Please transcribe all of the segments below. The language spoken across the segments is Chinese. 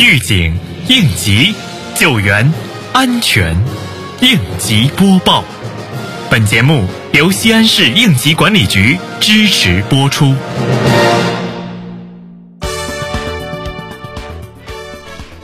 预警、应急、救援、安全、应急播报。本节目由西安市应急管理局支持播出。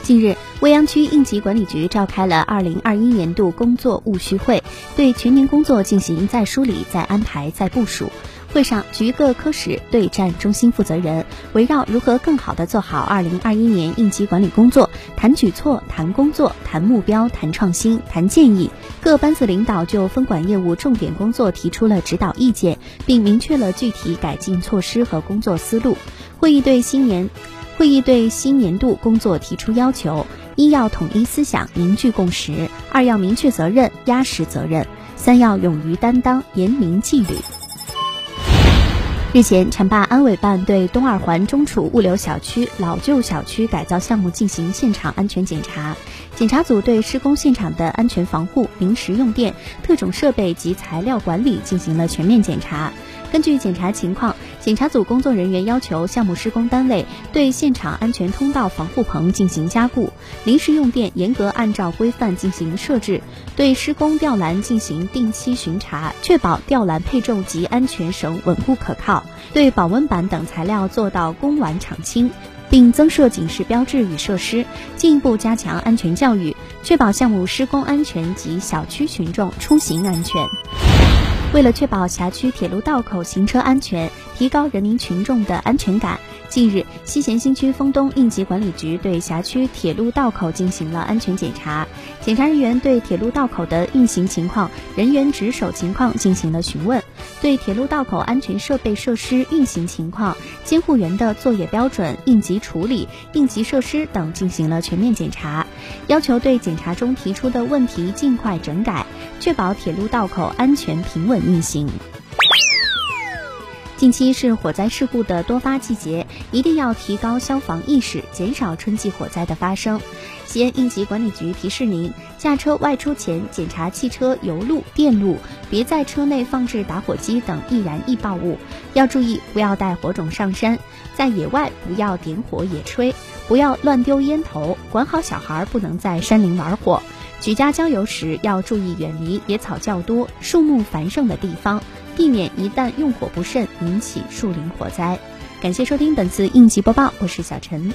近日，未央区应急管理局召开了2021年度工作务虚会，对全年工作进行再梳理、再安排、再部署。会上，局各科室对战中心负责人围绕如何更好地做好2021年应急管理工作，谈举措、谈工作、谈目标、谈创新、谈建议。各班子领导就分管业务重点工作提出了指导意见，并明确了具体改进措施和工作思路。会议对新年度工作提出要求：一要统一思想，凝聚共识；二要明确责任，压实责任；三要勇于担当，严明纪律。日前，浐灞安委办对东二环中储物流小区老旧小区改造项目进行现场安全检查，检查组对施工现场的安全防护、临时用电、特种设备及材料管理进行了全面检查。根据检查情况，检查组工作人员要求项目施工单位对现场安全通道防护棚进行加固，临时用电严格按照规范进行设置，对施工吊篮进行定期巡查，确保吊篮配重及安全绳稳固可靠，对保温板等材料做到公完厂清，并增设警示标志与设施，进一步加强安全教育，确保项目施工安全及小区群众出行安全。为了确保辖区铁路道口行车安全，提高人民群众的安全感，近日，西咸新区沣东应急管理局对辖区铁路道口进行了安全检查，检查人员对铁路道口的运行情况、人员值守情况进行了询问，对铁路道口安全设备设施运行情况、监护员的作业标准、应急处理、应急设施等进行了全面检查，要求对检查中提出的问题尽快整改，确保铁路道口安全平稳运行。近期是火灾事故的多发季节，一定要提高消防意识，减少春季火灾的发生。西安应急管理局提示您，驾车外出前检查汽车油路、电路，别在车内放置打火机等易燃易爆物，要注意不要带火种上山，在野外不要点火野炊，不要乱丢烟头，管好小孩不能在山林玩火。举家郊游时要注意远离野草较多、树木繁盛的地方，避免一旦用火不慎引起树林火灾。感谢收听本次应急播报，我是小陈。